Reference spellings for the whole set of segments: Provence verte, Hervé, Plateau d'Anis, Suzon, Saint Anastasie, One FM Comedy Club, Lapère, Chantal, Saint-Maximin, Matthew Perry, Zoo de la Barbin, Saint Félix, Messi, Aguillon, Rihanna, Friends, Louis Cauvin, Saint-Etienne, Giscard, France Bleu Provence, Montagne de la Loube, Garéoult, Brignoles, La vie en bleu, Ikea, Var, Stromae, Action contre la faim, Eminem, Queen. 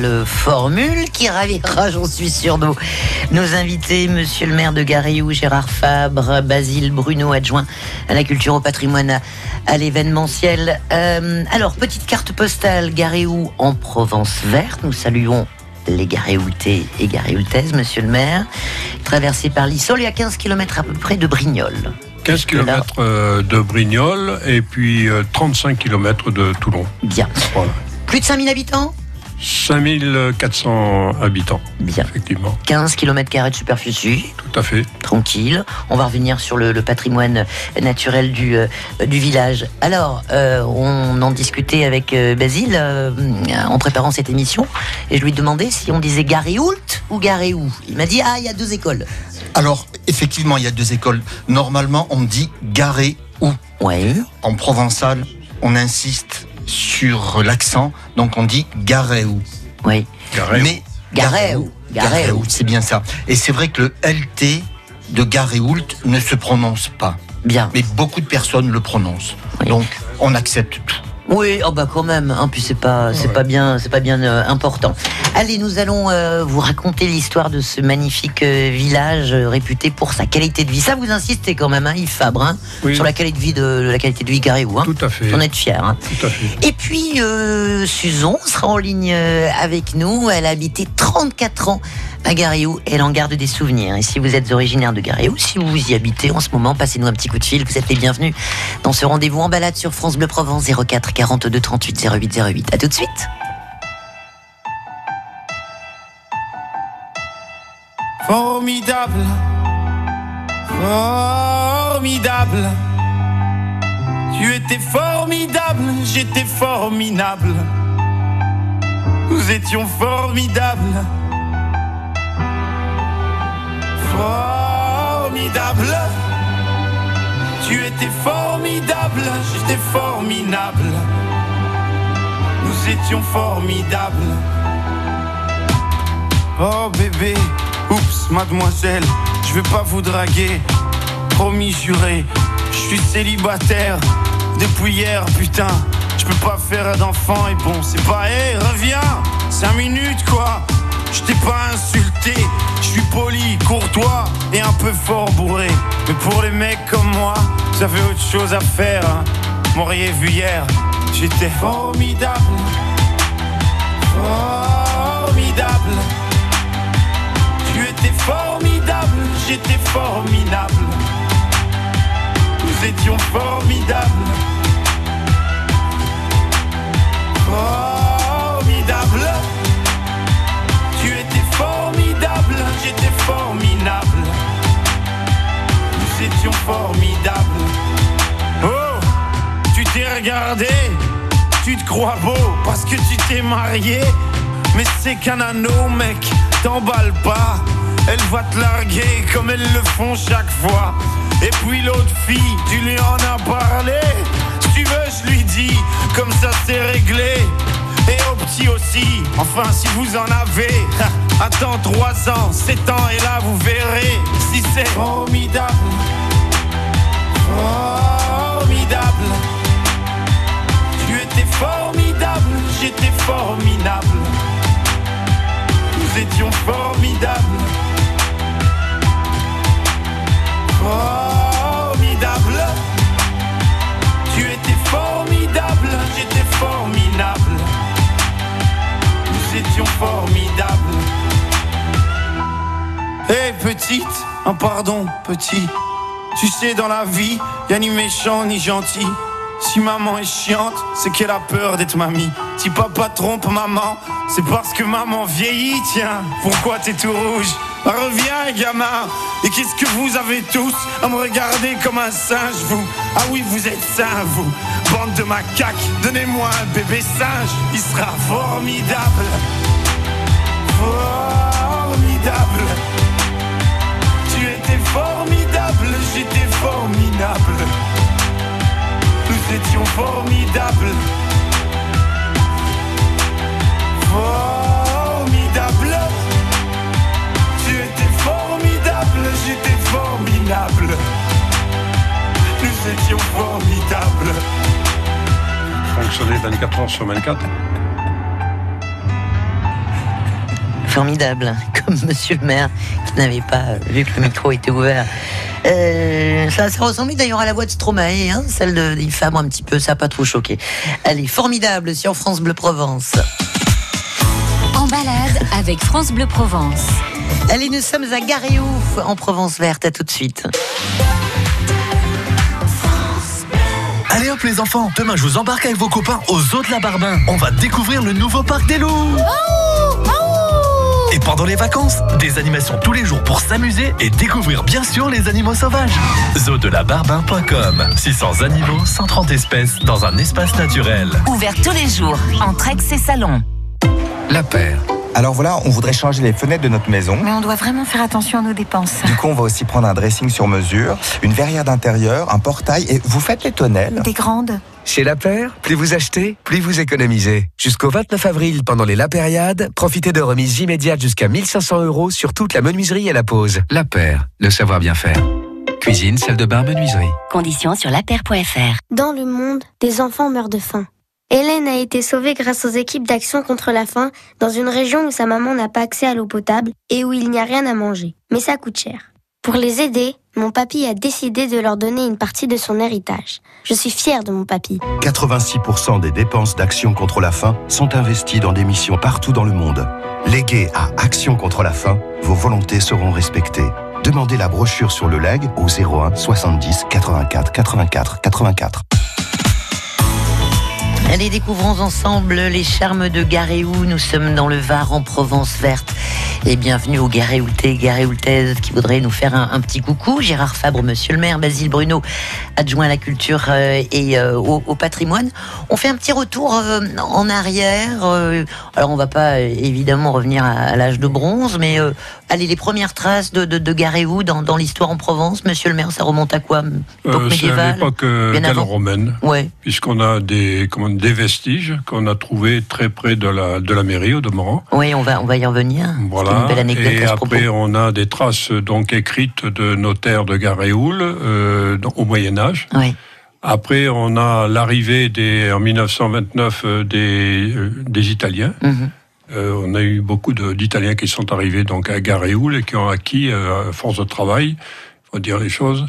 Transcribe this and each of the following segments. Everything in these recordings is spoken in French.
nouvelle formule qui ravira, j'en suis sûre, nos invités, monsieur le maire de Garéoult, Gérard Fabre, Basile Bruno, adjoint à la culture, au patrimoine, à l'événementiel. Alors, petite carte postale, Garéoult en Provence verte. Nous saluons les Garéoutais et Garéoutaises, monsieur le maire. Traversé par l'Issole et à 15 km à peu près de Brignoles. 15 km de Brignoles et puis 35 km de Toulon. Bien. Voilà. Plus de 5000 habitants ? 5400 habitants. Bien. Effectivement. 15 km² de superficie. Tout à fait. Tranquille. On va revenir sur le patrimoine naturel du village. Alors, on en discutait avec Basile en préparant cette émission et je lui demandais si on disait Garéoult ou Garéoult. Il m'a dit, il y a deux écoles. Alors, effectivement, il y a deux écoles. Normalement, on dit Garéoult. Ouais. En provençal, on insiste sur l'accent, donc on dit Garéoult. Oui. Mais Garéoult, c'est bien ça. Et c'est vrai que le LT de Garéoult ne se prononce pas. Bien. Mais beaucoup de personnes le prononcent. Oui. Donc on accepte tout. Oui, oh bah quand même. Hein, puis c'est pas bien important. Allez, nous allons vous raconter l'histoire de ce magnifique village réputé pour sa qualité de vie. Ça, vous insistez quand même, hein, Yves Fabre, hein, oui, sur la qualité de vie de Garéoult. Hein. Tout à fait. On est fiers. Hein. Tout à fait. Et puis Suzon sera en ligne avec nous. Elle a habité 34 ans à Garéoult. Elle en garde des souvenirs. Et si vous êtes originaire de Garéoult, si vous y habitez en ce moment, passez-nous un petit coup de fil. Vous êtes les bienvenus dans ce rendez-vous en balade sur France Bleu Provence 04. 42 38 08 08. À tout de suite. Formidable, formidable. Tu étais formidable, j'étais formidable. Nous étions formidables. Formidable. Tu étais formidable, j'étais formidable. Nous étions formidables. Oh bébé, oups mademoiselle, je vais pas vous draguer. Promis juré, je suis célibataire depuis hier, putain. Je peux pas faire d'enfant et bon c'est pas, hey, reviens, 5 minutes quoi. Je t'ai pas insulté, je suis poli, courtois et un peu fort bourré. Mais pour les mecs comme moi, ça fait autre chose à faire, hein. M'auriez vu hier, j'étais formidable. Formidable. Tu étais formidable, j'étais formidable. Nous étions formidables. Formidable. Formidable, j'étais formidable. Nous étions formidables. Oh, tu t'es regardé, tu te crois beau parce que tu t'es marié. Mais c'est qu'un anneau, mec, t'emballe pas. Elle va te larguer comme elles le font chaque fois. Et puis l'autre fille, tu lui en as parlé. Si tu veux, je lui dis, comme ça c'est réglé. Et aux petits aussi, enfin si vous en avez. Attends 3 ans, 7 ans et là vous verrez si c'est formidable. Formidable. Tu étais formidable, j'étais formidable. Nous étions formidables. Formidable. Tu étais formidable, j'étais formidable. Nous étions formidables. Hé hey, petite, un pardon petit. Tu sais dans la vie, y'a ni méchant ni gentil. Si maman est chiante, c'est qu'elle a peur d'être mamie. Si papa trompe maman, c'est parce que maman vieillit, tiens. Pourquoi t'es tout rouge? Reviens gamin. Et qu'est-ce que vous avez tous à me regarder comme un singe vous? Ah oui vous êtes sains vous, bande de macaques. Donnez-moi un bébé singe, il sera formidable. Formidable. Tu étais formidable, j'étais formidable. Nous étions formidables. Formidable. Tu étais formidable, j'étais formidable. Nous étions formidables. Fonctionner 24 heures sur 24. formidable, comme monsieur le maire qui n'avait pas vu que le micro était ouvert. Ça ressemblait d'ailleurs à la voix de Stromae, hein, celle d'une femme un petit peu, ça n'a pas trop choqué. Elle est formidable sur France Bleu Provence. En balade avec France Bleu Provence. Allez, nous sommes à Garéoult, en Provence verte, à tout de suite. Allez hop les enfants, demain je vous embarque avec vos copains au Zoo de la Barbin. On va découvrir le nouveau parc des loups. Et pendant les vacances, des animations tous les jours pour s'amuser et découvrir bien sûr les animaux sauvages. ZoodelaBarbin.com. 600 animaux, 130 espèces dans un espace naturel. Ouvert tous les jours, entre Aix et Salon. Lapère. Alors voilà, on voudrait changer les fenêtres de notre maison. Mais on doit vraiment faire attention à nos dépenses. Du coup, on va aussi prendre un dressing sur mesure, une verrière d'intérieur, un portail et vous faites les tonnelles. Des grandes. Chez Lapère, plus vous achetez, plus vous économisez. Jusqu'au 29 avril, pendant les Lapériades, profitez de remises immédiates jusqu'à 1 500 € sur toute la menuiserie et la pose. Lapère, le savoir bien faire. Cuisine, salle de bain, menuiserie. Conditions sur lapère.fr. Dans le monde, des enfants meurent de faim. Hélène a été sauvée grâce aux équipes d'Action contre la faim dans une région où sa maman n'a pas accès à l'eau potable et où il n'y a rien à manger. Mais ça coûte cher. Pour les aider, mon papy a décidé de leur donner une partie de son héritage. Je suis fière de mon papy. 86% des dépenses d'Action contre la faim sont investies dans des missions partout dans le monde. Léguées à Action contre la faim, vos volontés seront respectées. Demandez la brochure sur le leg au 01 70 84 84 84. Allez, découvrons ensemble les charmes de Garéoult. Nous sommes dans le Var, en Provence verte. Et bienvenue aux Garéoultais, Garéoultaises qui voudraient nous faire un petit coucou. Gérard Fabre, monsieur le maire, Basile Bruno, adjoint à la culture et au patrimoine. On fait un petit retour en arrière. Alors, on ne va pas évidemment revenir à l'âge de bronze, mais allez, les premières traces de Garéoult dans l'histoire en Provence, monsieur le maire, ça remonte à quoi? C'est à l'époque gallo-romaine, ouais. Puisqu'on a des vestiges qu'on a trouvés très près de la mairie au demeurant. Oui, on va y revenir. Voilà. Et après, on a des traces donc écrites de notaires de Garéoult au Moyen Âge. Oui. Après, on a l'arrivée en 1929 des Italiens. Mm-hmm. On a eu beaucoup d'Italiens qui sont arrivés donc à Garéoult et qui ont acquis, à force de travail, faut dire les choses.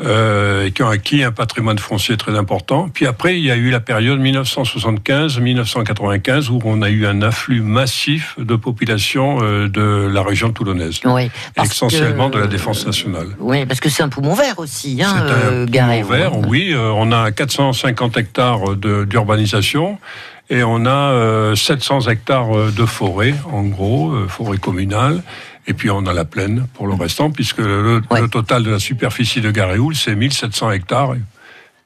Qui ont acquis un patrimoine foncier très important. Puis après, il y a eu la période 1975-1995 où on a eu un afflux massif de population de la région toulonnaise, oui, essentiellement de la Défense nationale. Oui, parce que c'est un poumon vert aussi, hein, Garéoult. Poumon vert, oui. On a 450 hectares d'urbanisation. Et on a 700 hectares de forêt, en gros, forêt communale. Et puis on a la plaine pour le restant, puisque le total de la superficie de Garéoult, c'est 1700 hectares.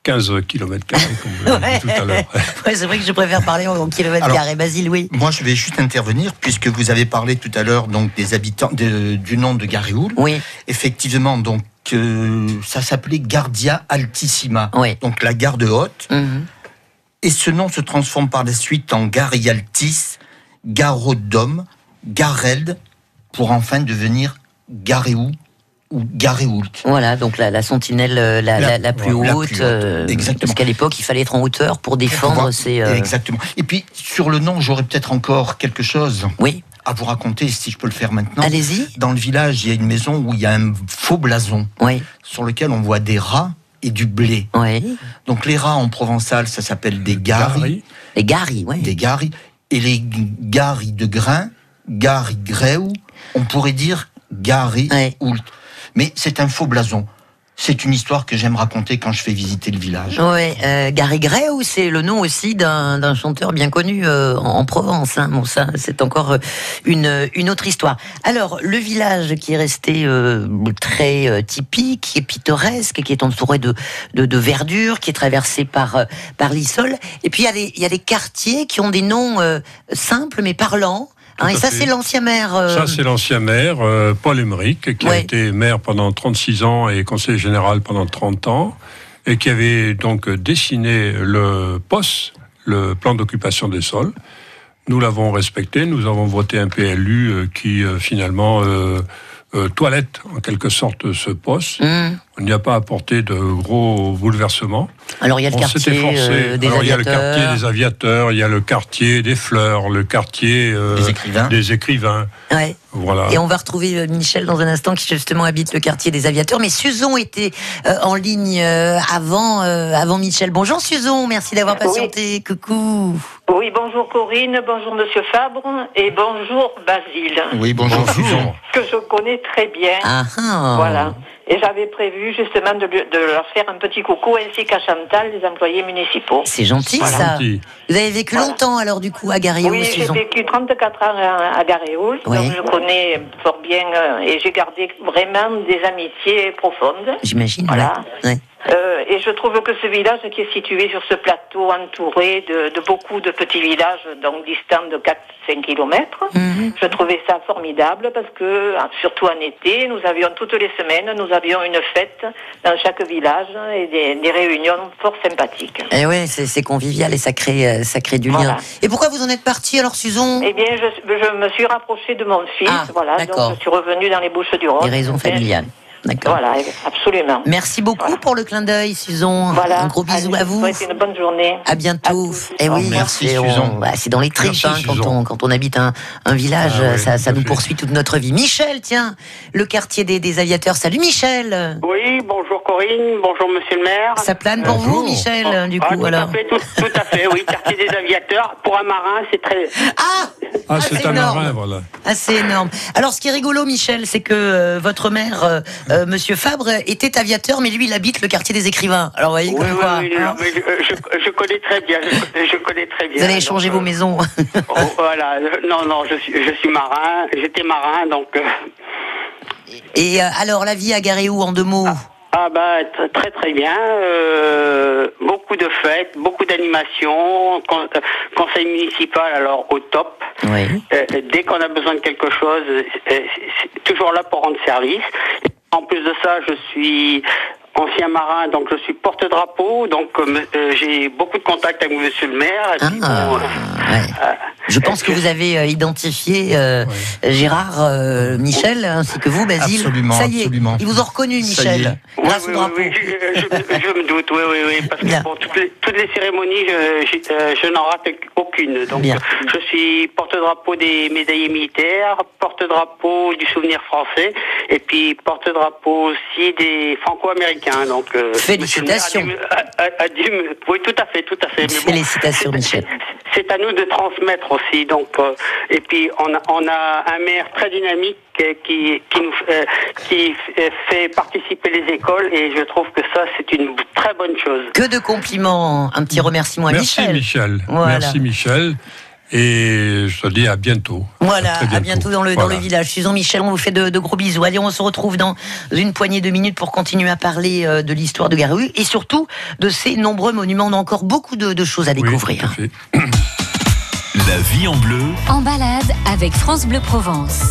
15 km, comme ouais. Tout à l'heure. Ouais, c'est vrai que je préfère parler en kilomètres carrés. Basile, oui. Moi, je vais juste intervenir, puisque vous avez parlé tout à l'heure donc, des habitants du nom de Garéoult. Oui. Effectivement, donc, ça s'appelait Gardia Altissima, oui. Donc la garde haute. Mm-hmm. Et ce nom se transforme par la suite en Garialtis, Garodom, Gareld, pour enfin devenir Garéoult ou Garéoult. Voilà, donc la sentinelle la plus haute. Exactement. Parce qu'à l'époque, il fallait être en hauteur pour défendre ces... Exactement. Et puis, sur le nom, j'aurais peut-être encore quelque chose oui. à vous raconter, si je peux le faire maintenant. Allez-y. Dans le village, il y a une maison où il y a un faux blason, oui. sur lequel on voit des rats et du blé. Oui. Donc les rats en provençal, ça s'appelle des garis. Les garis, oui. Des garis. Et les garis de grains, garis gréou, on pourrait dire garis oui. oult. Mais c'est un faux blason. C'est une histoire que j'aime raconter quand je fais visiter le village. Oui, Gary Gray, ou c'est le nom aussi d'un chanteur bien connu en Provence. Hein. Bon, ça, c'est encore une autre histoire. Alors, le village qui est resté très typique, qui est pittoresque, qui est entouré de verdure, qui est traversé par l'Issole. Et puis, il y a des quartiers qui ont des noms simples mais parlants. Hein, et ça, c'est l'ancien maire. Ça, c'est l'ancien maire, Paul Aymeric, qui ouais. a été maire pendant 36 ans et conseiller général pendant 30 ans, et qui avait donc dessiné le POS, le plan d'occupation des sols. Nous l'avons respecté, nous avons voté un PLU qui, finalement, toilette, en quelque sorte, ce POS. Mmh. Il n'y a pas apporté de gros bouleversements. Alors il y a le quartier des aviateurs. Il y a le quartier des aviateurs, il y a le quartier des fleurs, le quartier des écrivains. Ouais. Voilà. Et on va retrouver Michel dans un instant qui justement habite le quartier des aviateurs. Mais Suzon était en ligne avant Michel. Bonjour Suzon, merci d'avoir patienté. Oui. Coucou. Oui, bonjour Corinne, bonjour Monsieur Fabre et bonjour Basile. Oui, bonjour Suzon. Que je connais très bien. Ah, voilà. Et j'avais prévu justement de leur faire un petit coucou ainsi qu'à Chantal, les employés municipaux. C'est gentil, voilà. Ça. Vous avez vécu longtemps alors du coup à Garéoult? Oui, j'ai vécu 34 ans à Garéoult, ouais. Donc je connais fort bien et j'ai gardé vraiment des amitiés profondes. J'imagine, voilà. Ouais. Ouais. Et je trouve que ce village qui est situé sur ce plateau entouré de beaucoup de petits villages, donc distants de 4-5 kilomètres, je trouvais ça formidable parce que, surtout en été, nous avions toutes les semaines, nous avions une fête dans chaque village et des réunions fort sympathiques. Et oui, c'est convivial et ça crée du lien. Et pourquoi vous en êtes partie alors, Suzon ? Eh bien, je me suis rapprochée de mon fils, donc je suis revenue dans les Bouches du Rhône. Des raisons familiales. D'accord. Voilà, absolument. Merci beaucoup pour le clin d'œil, Suzon. Voilà. Un gros bisou à vous. Une bonne journée. À bientôt. Et oui, merci Suzon. C'est dans les triches quand on habite un village, ça nous poursuit toute notre vie. Michel, tiens, le quartier des aviateurs. Salut Michel. Oui, bonjour Corinne, bonjour Monsieur le maire. Ça plane pour vous, Michel, du coup alors. Tout à fait, oui, quartier des aviateurs. Pour un marin, c'est très. Ah, c'est un marin, voilà. Ah, c'est énorme. Alors, ce qui est rigolo, Michel, c'est que votre maire. Monsieur Fabre était aviateur, mais lui, il habite le quartier des écrivains. Alors, vous voyez quoi. Je connais très bien. Je connais très bien. Vous allez échanger vos maisons. Voilà. Non, je suis marin. J'étais marin, donc. Et alors, la vie à Garéoult, en deux mots. Très très bien. Beaucoup de fêtes, beaucoup d'animations, conseil municipal alors au top. Oui. Dès qu'on a besoin de quelque chose, c'est toujours là pour rendre service. En plus de ça, je suis ancien marin, donc je suis porte-drapeau, donc j'ai beaucoup de contacts avec Monsieur le maire. Je pense que vous avez identifié Gérard, Michel, ainsi que vous, Basile. Absolument, ça y est, ils vous ont reconnu, Michel. Oui, je me doute, oui, parce que pour toutes les cérémonies, je n'en rate aucune. Donc, je suis porte-drapeau des médaillés militaires, porte-drapeau du souvenir français, et puis porte-drapeau aussi des franco-américains. Donc, félicitations. Oui, tout à fait. Félicitations, Michel. C'est à nous de transmettre aussi. Donc, et puis, on a un maire très dynamique qui fait participer les écoles. Et je trouve que ça, c'est une très bonne chose. Que de compliments. Un petit remerciement à Michel. Merci, Michel. Et je te dis à bientôt. Voilà, à bientôt dans le village. Suzon, Michel, on vous fait de gros bisous. Allez, on se retrouve dans une poignée de minutes pour continuer à parler de l'histoire de Garéoult et surtout de ces nombreux monuments. On a encore beaucoup de choses à découvrir. Oui, tout à fait. La vie en bleu. En balade avec France Bleu Provence.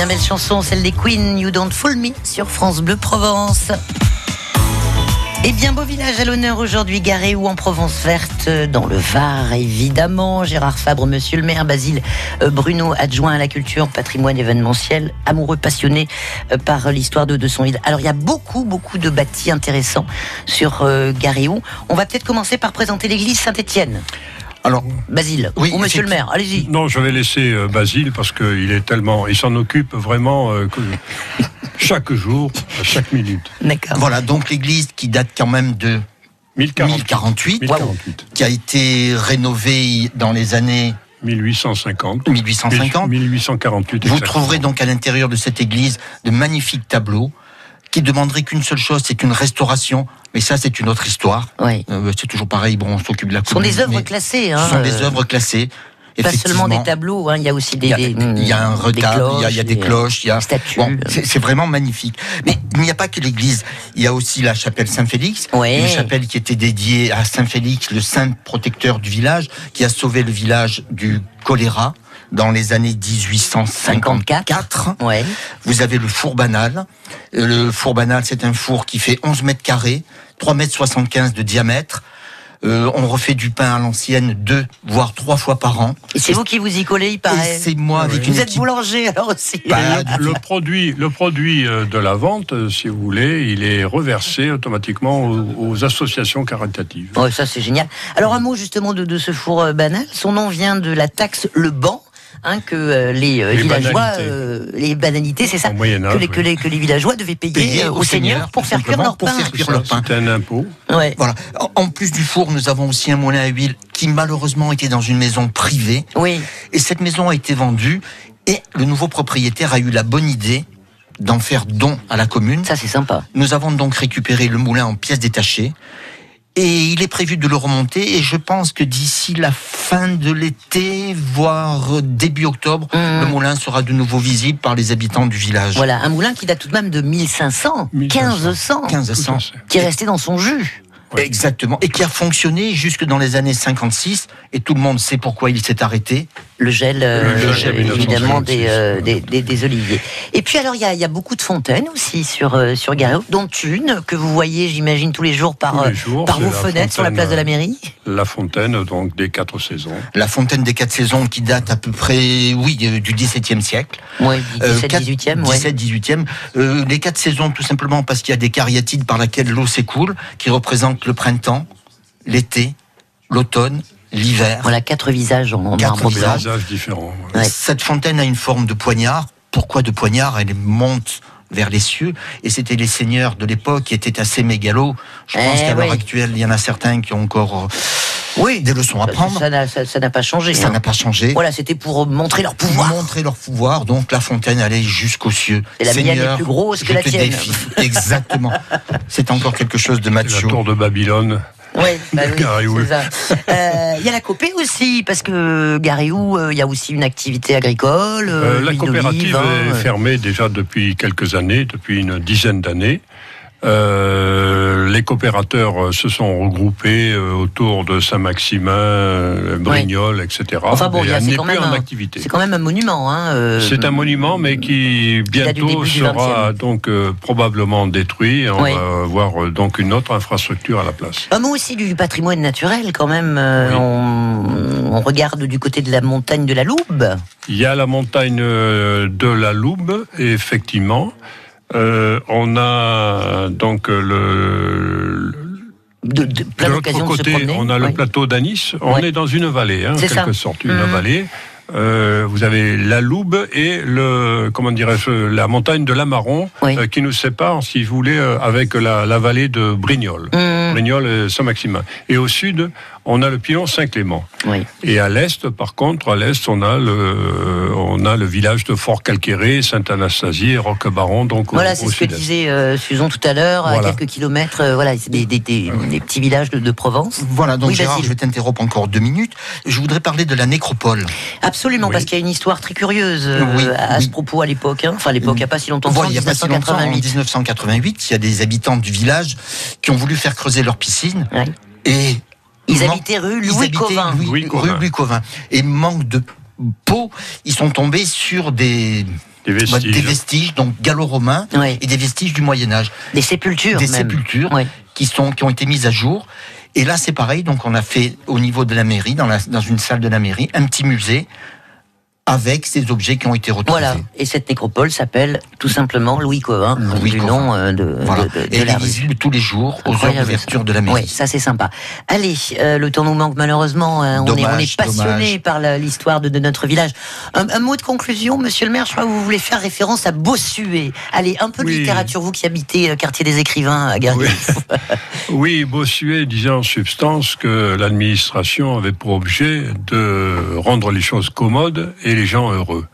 Bien belle chanson, celle des Queen, You Don't Fool Me, sur France Bleu Provence. Et bien beau village à l'honneur aujourd'hui, Garéoult en Provence verte, dans le Var évidemment. Gérard Fabre, monsieur le maire, Basile Bruno, adjoint à la culture, patrimoine événementiel, amoureux, passionné par l'histoire de son île. Alors il y a beaucoup de bâtis intéressants sur Garéoult. On va peut-être commencer par présenter l'église Saint-Etienne. Alors, Basile, oui, ou monsieur le maire, allez-y. Non, je vais laisser Basile parce qu'il est tellement, il s'en occupe vraiment chaque jour, chaque minute. D'accord. Voilà, donc l'église qui date quand même de 1048. Qui a été rénovée dans les années 1848. Vous trouverez donc à l'intérieur de cette église de magnifiques tableaux qui demanderaient qu'une seule chose, c'est une restauration. Mais ça, c'est une autre histoire. Oui. C'est toujours pareil, bon, on s'occupe de la commune. Ce sont des œuvres classées. Hein, ce sont des œuvres classées. Pas seulement des tableaux, hein, il y a aussi des... Il y a un retable, il y a des cloches, il y a... Statues. Bon, c'est vraiment magnifique. Mais il n'y a pas que l'église. Il y a aussi la chapelle Saint Félix, une chapelle qui était dédiée à Saint Félix, le saint protecteur du village, qui a sauvé le village du choléra dans les années 1854. Ouais. Vous avez le four banal. Le four banal, c'est un four qui fait 11 mètres carrés, 3,75 mètres de diamètre. On refait du pain à l'ancienne 2 voire 3 fois par an. Et c'est vous qui vous y collez, il paraît. Et c'est moi. Oui. Avec une équipe. Êtes boulanger alors aussi. Bah, le produit de la vente, si vous voulez, il est reversé automatiquement aux associations caritatives. Oh, ça c'est génial. Alors un mot justement de ce four banal. Son nom vient de la taxe le ban. Hein, que les villageois, les banalités, c'est ça, que les villageois devaient payer au seigneur pour faire cuire leur pain. C'était un impôt. Ouais. Voilà. En plus du four, nous avons aussi un moulin à huile qui malheureusement était dans une maison privée. Oui. Et cette maison a été vendue et le nouveau propriétaire a eu la bonne idée d'en faire don à la commune. Ça, c'est sympa. Nous avons donc récupéré le moulin en pièces détachées. Et il est prévu de le remonter, et je pense que d'ici la fin de l'été, voire début octobre, le moulin sera de nouveau visible par les habitants du village. Voilà, un moulin qui date tout de même de 1500, qui est resté dans son jus. Ouais. Exactement, et qui a fonctionné jusque dans les années 56, et tout le monde sait pourquoi il s'est arrêté. Le gel évidemment des oliviers. Et puis alors il y a beaucoup de fontaines aussi sur Garéoult, dont une que vous voyez, j'imagine, tous les jours par vos fenêtres sur la place de la mairie. La fontaine donc des 4 saisons. La fontaine des 4 saisons qui date à peu près du XVIIe siècle. Oui, 17e, 18e. 17e, 18e. Les 4 saisons tout simplement parce qu'il y a des cariatides par laquelle l'eau s'écoule, qui représentent le printemps, l'été, l'automne, l'hiver. Voilà, 4 visages en marbre blanc. Différents. Ouais. Cette fontaine a une forme de poignard. Pourquoi de poignard? Elle monte vers les cieux. Et c'était les seigneurs de l'époque qui étaient assez mégalos. Je pense qu'à l'heure actuelle, il y en a certains qui ont encore... Oui, des leçons à prendre. Ça n'a pas changé. Ça n'a pas changé. Voilà, c'était pour montrer leur pouvoir. Donc la fontaine allait jusqu'aux cieux. Et la mienne est plus grosse que la tienne. Exactement. C'est encore quelque chose de macho. La tour de Babylone. Oui, c'est ça. Il y a la Copé aussi, parce que Garéoult, il y a aussi une activité agricole. La coopérative est fermée déjà depuis quelques années, depuis une dizaine d'années. Les coopérateurs se sont regroupés autour de Saint-Maximin, Brignoles, etc. Enfin bon, c'est quand même un monument. Hein, c'est un monument, mais qui bientôt sera donc probablement détruit. On va avoir donc une autre infrastructure à la place. Un mot aussi du patrimoine naturel quand même. On regarde du côté de la montagne de la Loube. Il y a la montagne de la Loube, effectivement. On a donc de l'autre côté, on a le plateau d'Anis. On est dans une vallée, en quelque sorte, une vallée. Vous avez la Loube et la montagne de l'Amaron qui nous sépare, si vous voulez, avec la vallée de Brignoles, Saint-Maximin. Et au sud, on a le Pilon Saint Clément. Oui. Et à l'est, par contre, on a le village de Fort Calqueré, Saint Anastasie et Rocbaron. Voilà, c'est ce que disait Suzon tout à l'heure, à quelques kilomètres. Voilà, c'est des petits villages de Provence. Voilà, donc Gérard, je vais t'interrompre encore 2 minutes. Je voudrais parler de la nécropole. Absolument, parce qu'il y a une histoire très curieuse à ce propos à l'époque. Hein. Enfin, à l'époque, il n'y a pas si longtemps. Voilà, il n'y a pas si longtemps, en 1988, il y a des habitants du village qui ont voulu faire creuser leur piscine. Ouais. Et ils habitaient rue Louis Cauvin. Rue Louis Cauvin. Et manque de peau, ils sont tombés sur des Des vestiges donc gallo-romains, oui, et des vestiges du Moyen-Âge. Des sépultures. Des sépultures, oui, qui ont été mises à jour. Et là, c'est pareil. Donc, on a fait au niveau de la mairie, dans une salle de la mairie, un petit musée avec ces objets qui ont été retrouvés. Voilà. Et cette nécropole s'appelle tout simplement Louis Cauvin, du nom de la rue. Visible tous les jours aux heures d'ouverture de la mairie. Oui, ça c'est sympa. Allez, le temps nous manque malheureusement. On est passionné par l'histoire de notre village. Un mot de conclusion, monsieur le maire, je crois que vous voulez faire référence à Bossuet. Allez, un peu de littérature, vous qui habitez quartier des écrivains à Garéoult. Oui, Bossuet disait en substance que l'administration avait pour objet de rendre les choses commodes et les gens heureux.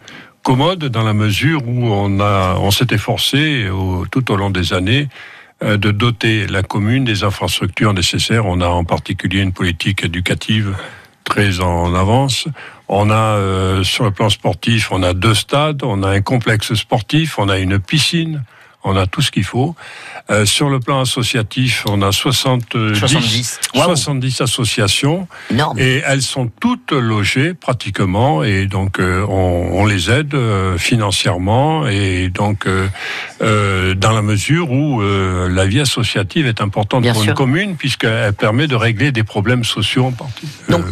Commode dans la mesure où on s'est efforcé tout au long des années de doter la commune des infrastructures nécessaires. On a en particulier une politique éducative très en avance. On a sur le plan sportif, on a 2 stades, on a un complexe sportif, on a une piscine, on a tout ce qu'il faut. Sur le plan associatif, on a 70 associations. Énorme. Et elles sont toutes logées pratiquement et donc on les aide financièrement et donc dans la mesure où la vie associative est importante pour une commune puisqu'elle permet de régler des problèmes sociaux en partie. Donc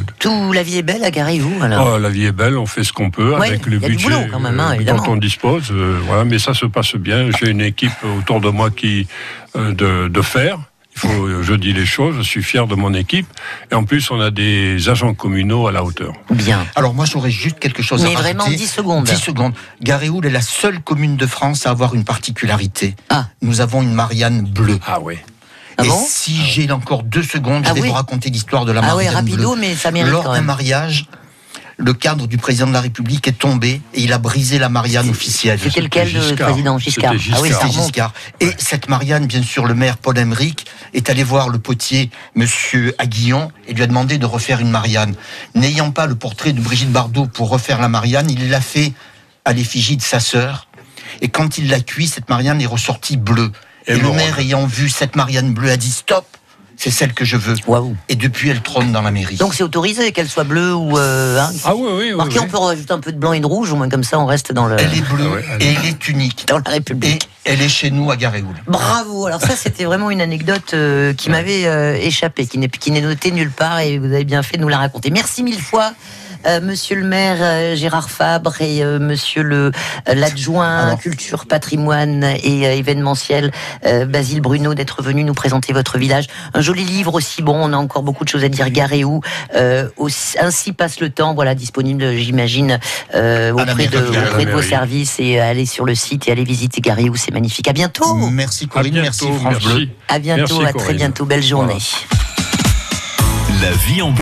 la vie est belle à Garéoult alors. La vie est belle, on fait ce qu'on peut avec le budget quand même, dont on dispose. Voilà, mais ça se passe bien. J'ai une équipe autour de moi qui de faire. Je dis les choses, je suis fier de mon équipe. Et en plus, on a des agents communaux à la hauteur. Bien. Alors moi, j'aurais juste quelque chose à rajouter. Mais vraiment 10 secondes. 10 secondes. Garéoult est la seule commune de France à avoir une particularité. Ah. Nous avons une Marianne bleue. Ah oui. Ah bon ? Et si j'ai encore 2 secondes, je vais vous raconter l'histoire de la Marianne bleue. Ah oui, rapido, mais ça mérite quand même. Lors d'un mariage, le cadre du président de la République est tombé et il a brisé la Marianne officielle. C'était lequel, le président Giscard. Ah oui, c'était Giscard. Et cette Marianne, bien sûr, le maire Paul Aymeric est allé voir le potier, monsieur Aguillon, et lui a demandé de refaire une Marianne. N'ayant pas le portrait de Brigitte Bardot pour refaire la Marianne, il l'a fait à l'effigie de sa sœur. Et quand il l'a cuit, cette Marianne est ressortie bleue. Et le maire, ayant vu cette Marianne bleue, a dit stop. C'est celle que je veux. Wow. Et depuis, elle trône dans la mairie. Donc c'est autorisé qu'elle soit bleue ou... ah oui. On peut rajouter un peu de blanc et de rouge, au moins comme ça on reste dans le... Elle est bleue et elle est unique. Dans la République. Et elle est chez nous à Garéoult. Bravo. Alors ça, c'était vraiment une anecdote qui m'avait échappé, qui n'est notée nulle part et vous avez bien fait de nous la raconter. Merci mille fois. Monsieur le maire Gérard Fabre et monsieur l'adjoint culture, patrimoine et événementiel Basile Bruno d'être venu nous présenter votre village. Un joli livre aussi, on a encore beaucoup de choses à dire. Garéoult, ainsi passe le temps, disponible j'imagine auprès de vos services, et allez sur le site et allez visiter Garéoult, c'est magnifique. À bientôt. Merci Corinne, merci France Bleu. À bientôt, à très bientôt, belle journée. La vie en